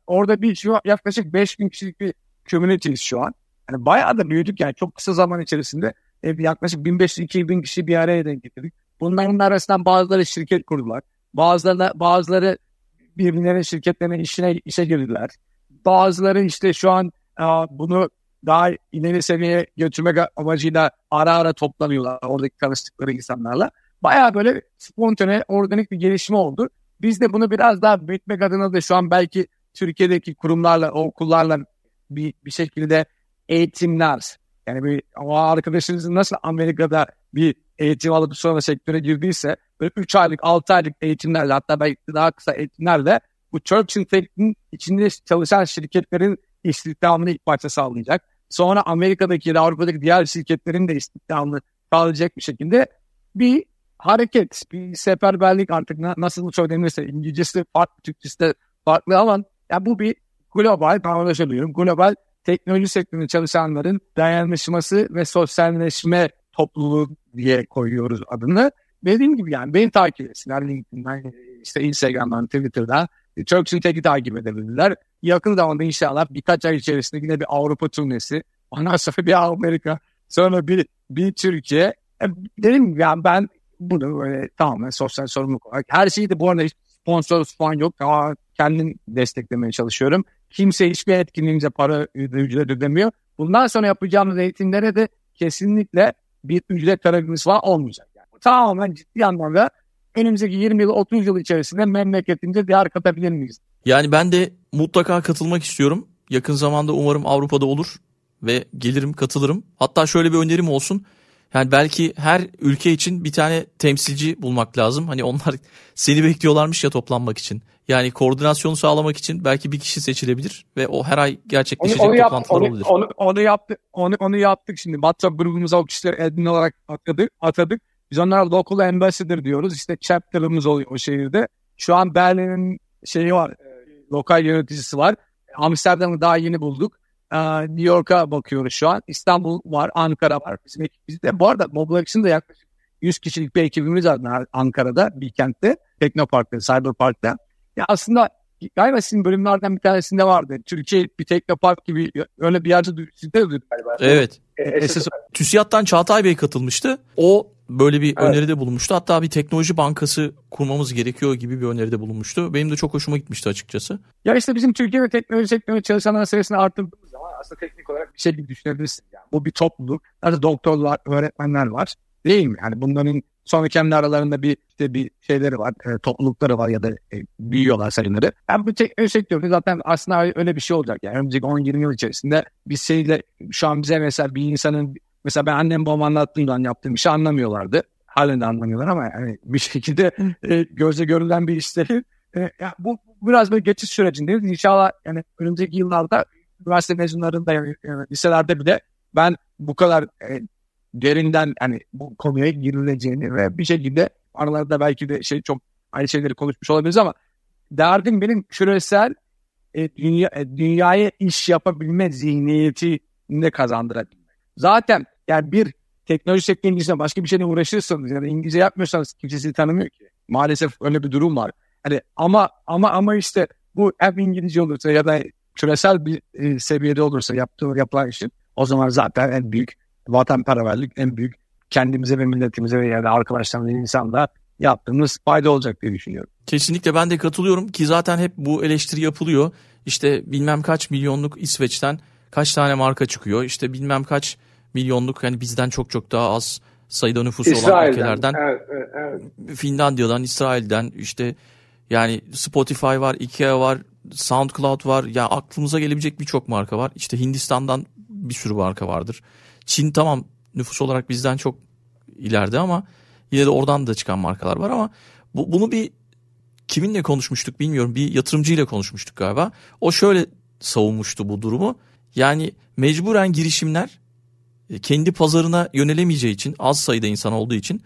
orada bir şu yaklaşık 5.000 kişilik bir community'yiz şu an. Yani bayağı da büyüdük yani. Çok kısa zaman içerisinde yaklaşık 1500-2000 kişi bir araya denk getirdik. Bunların arasından bazıları şirket kurdular. Bazıları birbirlerine şirketlerine işe girdiler. Bazıları işte şu an bunu daha ileri seviyeye götürmek amacıyla ara toplanıyorlar oradaki tanıştıkları insanlarla. Bayağı böyle spontane, organik bir gelişme oldu. Biz de bunu biraz daha büyütmek adına da şu an belki Türkiye'deki kurumlarla, okullarla bir şekilde eğitimler, yani bir arkadaşınızın nasıl Amerika'da bir eğitim alıp sonra sektöre girdiyse böyle 3 aylık, 6 aylık eğitimlerle, hatta belki daha kısa eğitimlerle bu Turks in Tech'in içinde çalışan şirketlerin istihdamını ilk başta sağlayacak. Sonra Amerika'daki ya da Avrupa'daki diğer şirketlerin de istihdamını sağlayacak bir şekilde bir hareket, bir seferberlik, artık nasıl söylenirse, İngilizcesi farklı, Türkçesi de farklı ama yani bu bir global, ben öyle söylüyorum, global teknoloji sektöründe çalışanların dayanışması ve sosyalleşme topluluğu diye koyuyoruz adını. Dediğim gibi yani beni takip etsinler. LinkedIn'den, işte Instagram'dan, Twitter'dan. Turks in Tech'i takip edebilirler. Yakın zamanda inşallah birkaç ay içerisinde yine bir Avrupa turnesi. Ondan sonra bir Amerika. Sonra bir Türkiye. Dedim ki yani ben bunu böyle tamamen sosyal sorumluluk olarak. Her şeyi de bu arada sponsor falan yok. Kendim desteklemeye çalışıyorum. Kimse hiçbir etkinliğimize para ücret ödemiyor. Bundan sonra yapacağımız eğitimlere de kesinlikle bir ücret tarafımız var olmayacak. Yani tamamen ciddi anlamda önümüzdeki 20 yıl, 30 yıl içerisinde memleketimize değer katabilir miyiz? Yani ben de mutlaka katılmak istiyorum. Yakın zamanda umarım Avrupa'da olur ve gelirim, katılırım. Hatta şöyle bir önerim olsun. Yani belki her ülke için bir tane temsilci bulmak lazım. Hani onlar seni bekliyorlarmış ya toplanmak için. Yani koordinasyonu sağlamak için belki bir kişi seçilebilir ve o her ay gerçekleşecek toplantılar olabilir. Onu yaptık şimdi. WhatsApp grubumuza o kişileri admin olarak atadık. Biz onlara local ambassador diyoruz. İşte chapter'ımız oluyor o şehirde. Şu an Berlin'in şeyi var. Lokal yöneticisi var. Amsterdam'ı daha yeni bulduk. New York'a bakıyoruz şu an. İstanbul var, Ankara var. Bizim ekibimizde. Bu arada Mobile Action'da yaklaşık 100 kişilik bir ekibimiz var Ankara'da, Bilkent'te, Teknopark'ta, Cyberpark'ta. Ya aslında galiba sizin bölümlerden bir tanesinde vardı. Türkiye bir Teknopark gibi öyle bir yerde duydum galiba. Evet. TÜSİAD'dan Çağatay Bey katılmıştı. O böyle bir öneride bulunmuştu. Hatta bir teknoloji bankası kurmamız gerekiyor gibi bir öneride bulunmuştu. Benim de çok hoşuma gitmişti açıkçası. Ya işte bizim Türkiye'de teknoloji çalışanların sayısını arttırdığımız zaman aslında teknik olarak bir şey gibi düşünebilirsin. Yani bu bir topluluk. Zaten doktorlar, öğretmenler var. Değil mi? Yani bunların sonra kendi aralarında bir şeyleri var, toplulukları var ya da büyüyorlar sayıları. Yani bu teknoloji sektörü zaten aslında öyle bir şey olacak. Yani önümüzdeki 10-20 yıl içerisinde bir şeyle, şu an bize mesela bir insanın, mesela ben annem babam anlattığımdan yaptığım bir şey anlamıyorlardı. Halen de anlamıyorlar ama yani bir şekilde gözle görülen bir işleri. Yani bu biraz böyle geçiş sürecindeyiz. İnşallah yani önümüzdeki yıllarda üniversite mezunlarında, yani liselerde bile ben bu kadar derinden hani bu konuya girileceğini ve bir şekilde aralarda belki de çok aynı şeyleri konuşmuş olabiliriz ama derdim benim küresel dünyaya iş yapabilme zihniyetini kazandırabilmek. Zaten yani bir teknoloji sektöründe başka bir şeyle uğraşırsanız ya da İngilizce yapmıyorsanız kimse sizi tanımıyor ki. Maalesef öyle bir durum var. Hani ama işte bu hem İngilizce olursa ya da küresel bir seviyede olursa yapılan işin, o zaman zaten en büyük vatanperverlik, en büyük kendimize ve milletimize ve yani arkadaşlarımız, insanlara yaptığımız fayda olacak diye düşünüyorum. Kesinlikle ben de katılıyorum ki zaten hep bu eleştiri yapılıyor. İşte bilmem kaç milyonluk İsveç'ten kaç tane marka çıkıyor. İşte bilmem kaç milyonluk, yani bizden çok daha az sayıda nüfusu olan ülkelerden. Evet. Finlandiya'dan, İsrail'den, işte yani Spotify var, IKEA var, SoundCloud var. Ya aklımıza gelebilecek birçok marka var. İşte Hindistan'dan bir sürü marka vardır. Çin tamam nüfus olarak bizden çok ileride ama yine de oradan da çıkan markalar var ama bunu bir kiminle konuşmuştuk bilmiyorum, bir yatırımcıyla konuşmuştuk galiba. O şöyle savunmuştu bu durumu. Yani mecburen girişimler kendi pazarına yönelemeyeceği için, az sayıda insan olduğu için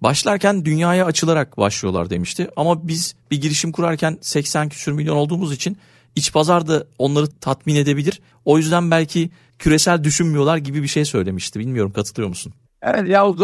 başlarken dünyaya açılarak başlıyorlar demişti. Ama biz bir girişim kurarken 80 küsür milyon olduğumuz için İç pazar da onları tatmin edebilir. O yüzden belki küresel düşünmüyorlar gibi bir şey söylemişti. Bilmiyorum, katılıyor musun? Evet ya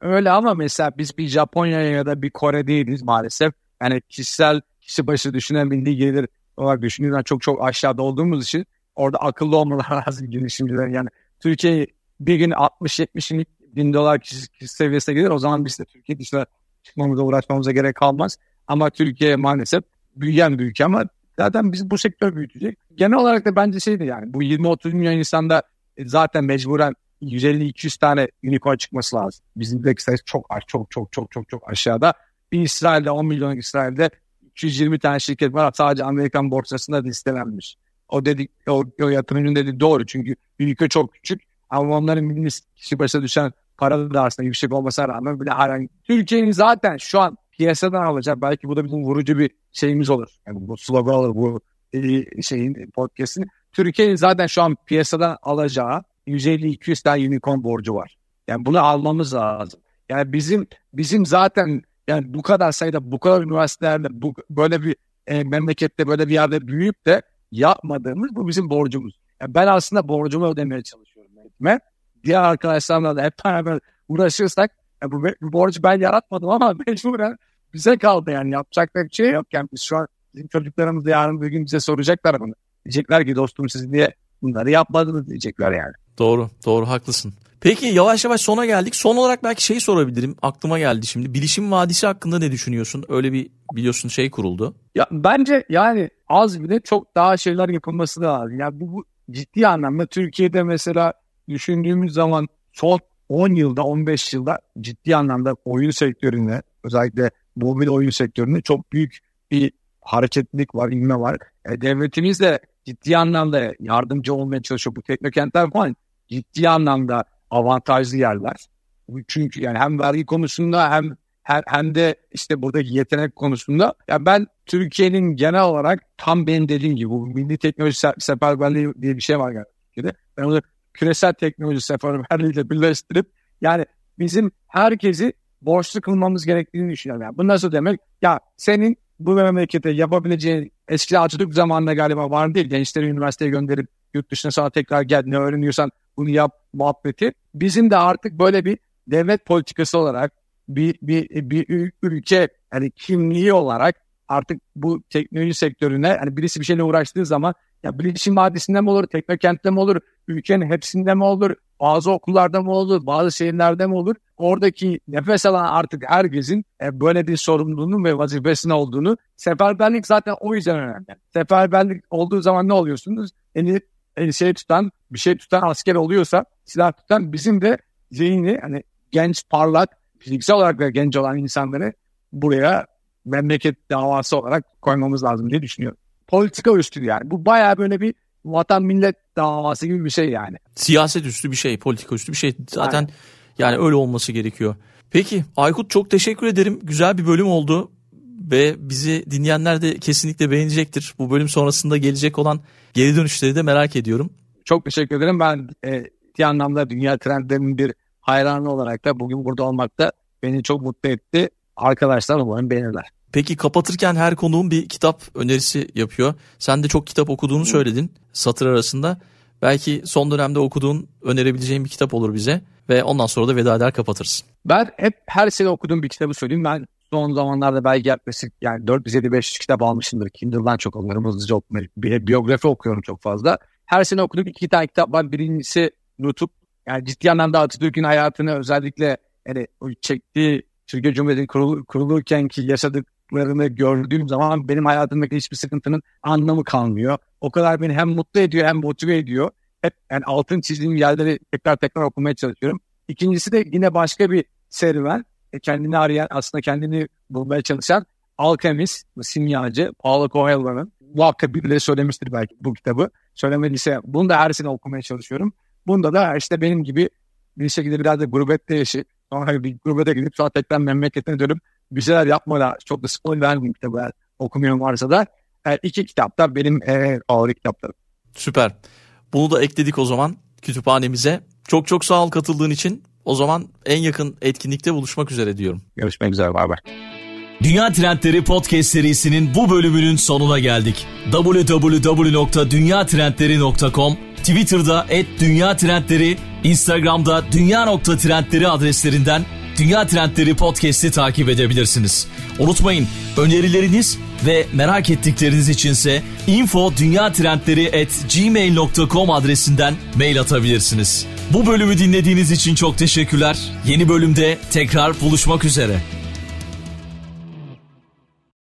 öyle ama mesela biz bir Japonya ya da bir Kore değiliz maalesef. Yani kişi başı düşünebildiği gelir olarak düşünüyorlar. Çok aşağıda olduğumuz için orada akıllı olmaları lazım girişimciler. Yani Türkiye bir gün 60-70 bin dolar kişi seviyesine gelir. O zaman biz de Türkiye dışına çıkmamıza, uğraşmamıza gerek kalmaz. Ama Türkiye maalesef büyüyen bir ülke ama zaten biz bu sektör büyütecek. Genel olarak da bence yani bu 20-30 milyon insanda zaten mecburen 150-200 tane unicorn çıkması lazım. Bizim de sayısı çok aşağıda. Bir İsrail'de 10 milyon, İsrail'de 320 tane şirket var. Sadece Amerikan borsasında listelenmiş. O yatırımcının dediği doğru. Çünkü ülke çok küçük. Ama onların milli kişi başına düşen para da aslında yüksek olmasına rağmen bile herhangi. Türkiye'nin zaten şu an piyasadan alacak. Belki bu da bizim vurucu bir şeyimiz olur. Yani bu slogan olur bu şeyin podcast'ini. Türkiye'nin zaten şu an piyasadan alacağı 150-200 tane unicorn borcu var. Yani bunu almamız lazım. Yani bizim zaten yani bu kadar sayıda, bu kadar üniversitelerde, böyle bir memlekette, böyle bir yerde büyüyüp de yapmadığımız bu bizim borcumuz. Yani ben aslında borcumu ödemeye çalışıyorum. Ben, diğer arkadaşlarımla da hep beraber uğraşırsak yani bu borcu ben yaratmadım ama mecburen bize kaldı yani. Yapacak bir şey yok. Yani biz şu an bizim çocuklarımız da yarın bir gün bize soracaklar bunu. Diyecekler ki dostum siz niye bunları yapmadınız diyecekler yani. Doğru haklısın. Peki yavaş yavaş sona geldik. Son olarak belki şeyi sorabilirim. Aklıma geldi şimdi. Bilişim Vadisi hakkında ne düşünüyorsun? Öyle bir biliyorsun şey kuruldu. Ya bence yani az bile çok daha şeyler yapılması lazım. Yani bu ciddi anlamda Türkiye'de mesela düşündüğümüz zaman son 10 yılda 15 yılda ciddi anlamda oyun sektöründe özellikle mobil oyun sektöründe çok büyük bir hareketlilik var, inme var. Devletimiz de ciddi anlamda yardımcı olmaya çalışıyor. Bu teknokentler falan ciddi anlamda avantajlı yerler. Çünkü yani hem vergi konusunda hem de işte buradaki yetenek konusunda. Yani ben Türkiye'nin genel olarak tam benim dediğim gibi bu milli teknoloji seferberliği diye bir şey var galiba. Ben onu küresel teknoloji seferberliğiyle birleştirip yani bizim herkesi borçlu kılmamız gerektiğini düşünüyorum. Yani bu nasıl demek? Ya senin bu memlekete yapabileceğin eskiden Atatürk zamanında galiba var değil. Gençleri üniversiteye gönderip yurt dışına sonra tekrar gel ne öğreniyorsan bunu yap muhabbeti. Bizim de artık böyle bir devlet politikası olarak bir ülke yani kimliği olarak artık bu teknoloji sektörüne yani birisi bir şeyle uğraştığı zaman ya bilişim vadisinde mi olur, teknokentte mi olur, ülkenin hepsinde mi olur, bazı okullarda mı olur, bazı şehirlerde mi olur? Oradaki nefes alan artık herkesin böyle bir sorumluluğunun ve vazifesinin olduğunu. Seferberlik zaten o yüzden önemli. Seferberlik olduğu zaman ne oluyorsunuz? Bir şey tutan asker oluyorsa, silah tutan bizim de zihni hani genç, parlak, fiziksel olarak da genç olan insanları buraya memleket davası olarak koymamız lazım diye düşünüyorum. Politika üstü yani. Bu bayağı böyle bir vatan millet davası gibi bir şey yani. Siyaset üstü bir şey, politika üstü bir şey. Zaten yani öyle olması gerekiyor. Peki Aykut çok teşekkür ederim. Güzel bir bölüm oldu ve bizi dinleyenler de kesinlikle beğenecektir. Bu bölüm sonrasında gelecek olan geri dönüşleri de merak ediyorum. Çok teşekkür ederim. Ben bir anlamda dünya trendlerinin bir hayranı olarak da bugün burada olmak da beni çok mutlu etti. Arkadaşlar umarım beğenirler. Peki kapatırken her konuğum bir kitap önerisi yapıyor. Sen de çok kitap okuduğunu söyledin satır arasında. Belki son dönemde okuduğun önerebileceğin bir kitap olur bize ve ondan sonra da veda eder kapatırız. Ben hep her sene okuduğum bir kitabı söyleyeyim. Ben son zamanlarda belki yaklaşık yani 400-500 kitap almışımdır. Kindle'dan çok alırım, hızlıca okuyorum. Biyografi okuyorum çok fazla. Her sene okuduğum iki tane kitap var. Birincisi Nutuk. Yani ciddi anlamda Atatürk'ün hayatını özellikle yani çektiği Türkiye Cumhuriyeti'nin kurulurken ki yaşadıklarını gördüğüm zaman benim hayatımdaki hiçbir sıkıntının anlamı kalmıyor. O kadar beni hem mutlu ediyor hem motive ediyor. Hep yani altın çizdiğim yerleri tekrar okumaya çalışıyorum. İkincisi de yine başka bir serüven. Kendini arayan, aslında kendini bulmaya çalışan alkemist, simyacı Paulo Coelho'nun muhakkak birileri söylemiştir belki bu kitabı. Söylemediyse bunu da her sene okumaya çalışıyorum. Bunda da işte benim gibi bir şekilde biraz da gurbette yaşayıp sonra bir gurbete gidip sonra tekrar memleketine dönüp bir şeyler yapmadan çok da spoiler vermeyeyim kitabı okumuyorum varsa da. İki kitap da benim ağır kitaplarım. Süper. Bunu da ekledik o zaman kütüphanemize. Çok çok sağ ol katıldığın için. O zaman en yakın etkinlikte buluşmak üzere diyorum. Görüşmek üzere. Bay bay. Dünya Trendleri Podcast serisinin bu bölümünün sonuna geldik. www.dunyatrendleri.com, Twitter'da @dünyatrendleri, Instagram'da dünya.trendleri adreslerinden Dünya Trendleri Podcast'i takip edebilirsiniz. Unutmayın, önerileriniz ve merak ettikleriniz içinse info.dunyatrendleri@gmail.com adresinden mail atabilirsiniz. Bu bölümü dinlediğiniz için çok teşekkürler. Yeni bölümde tekrar buluşmak üzere.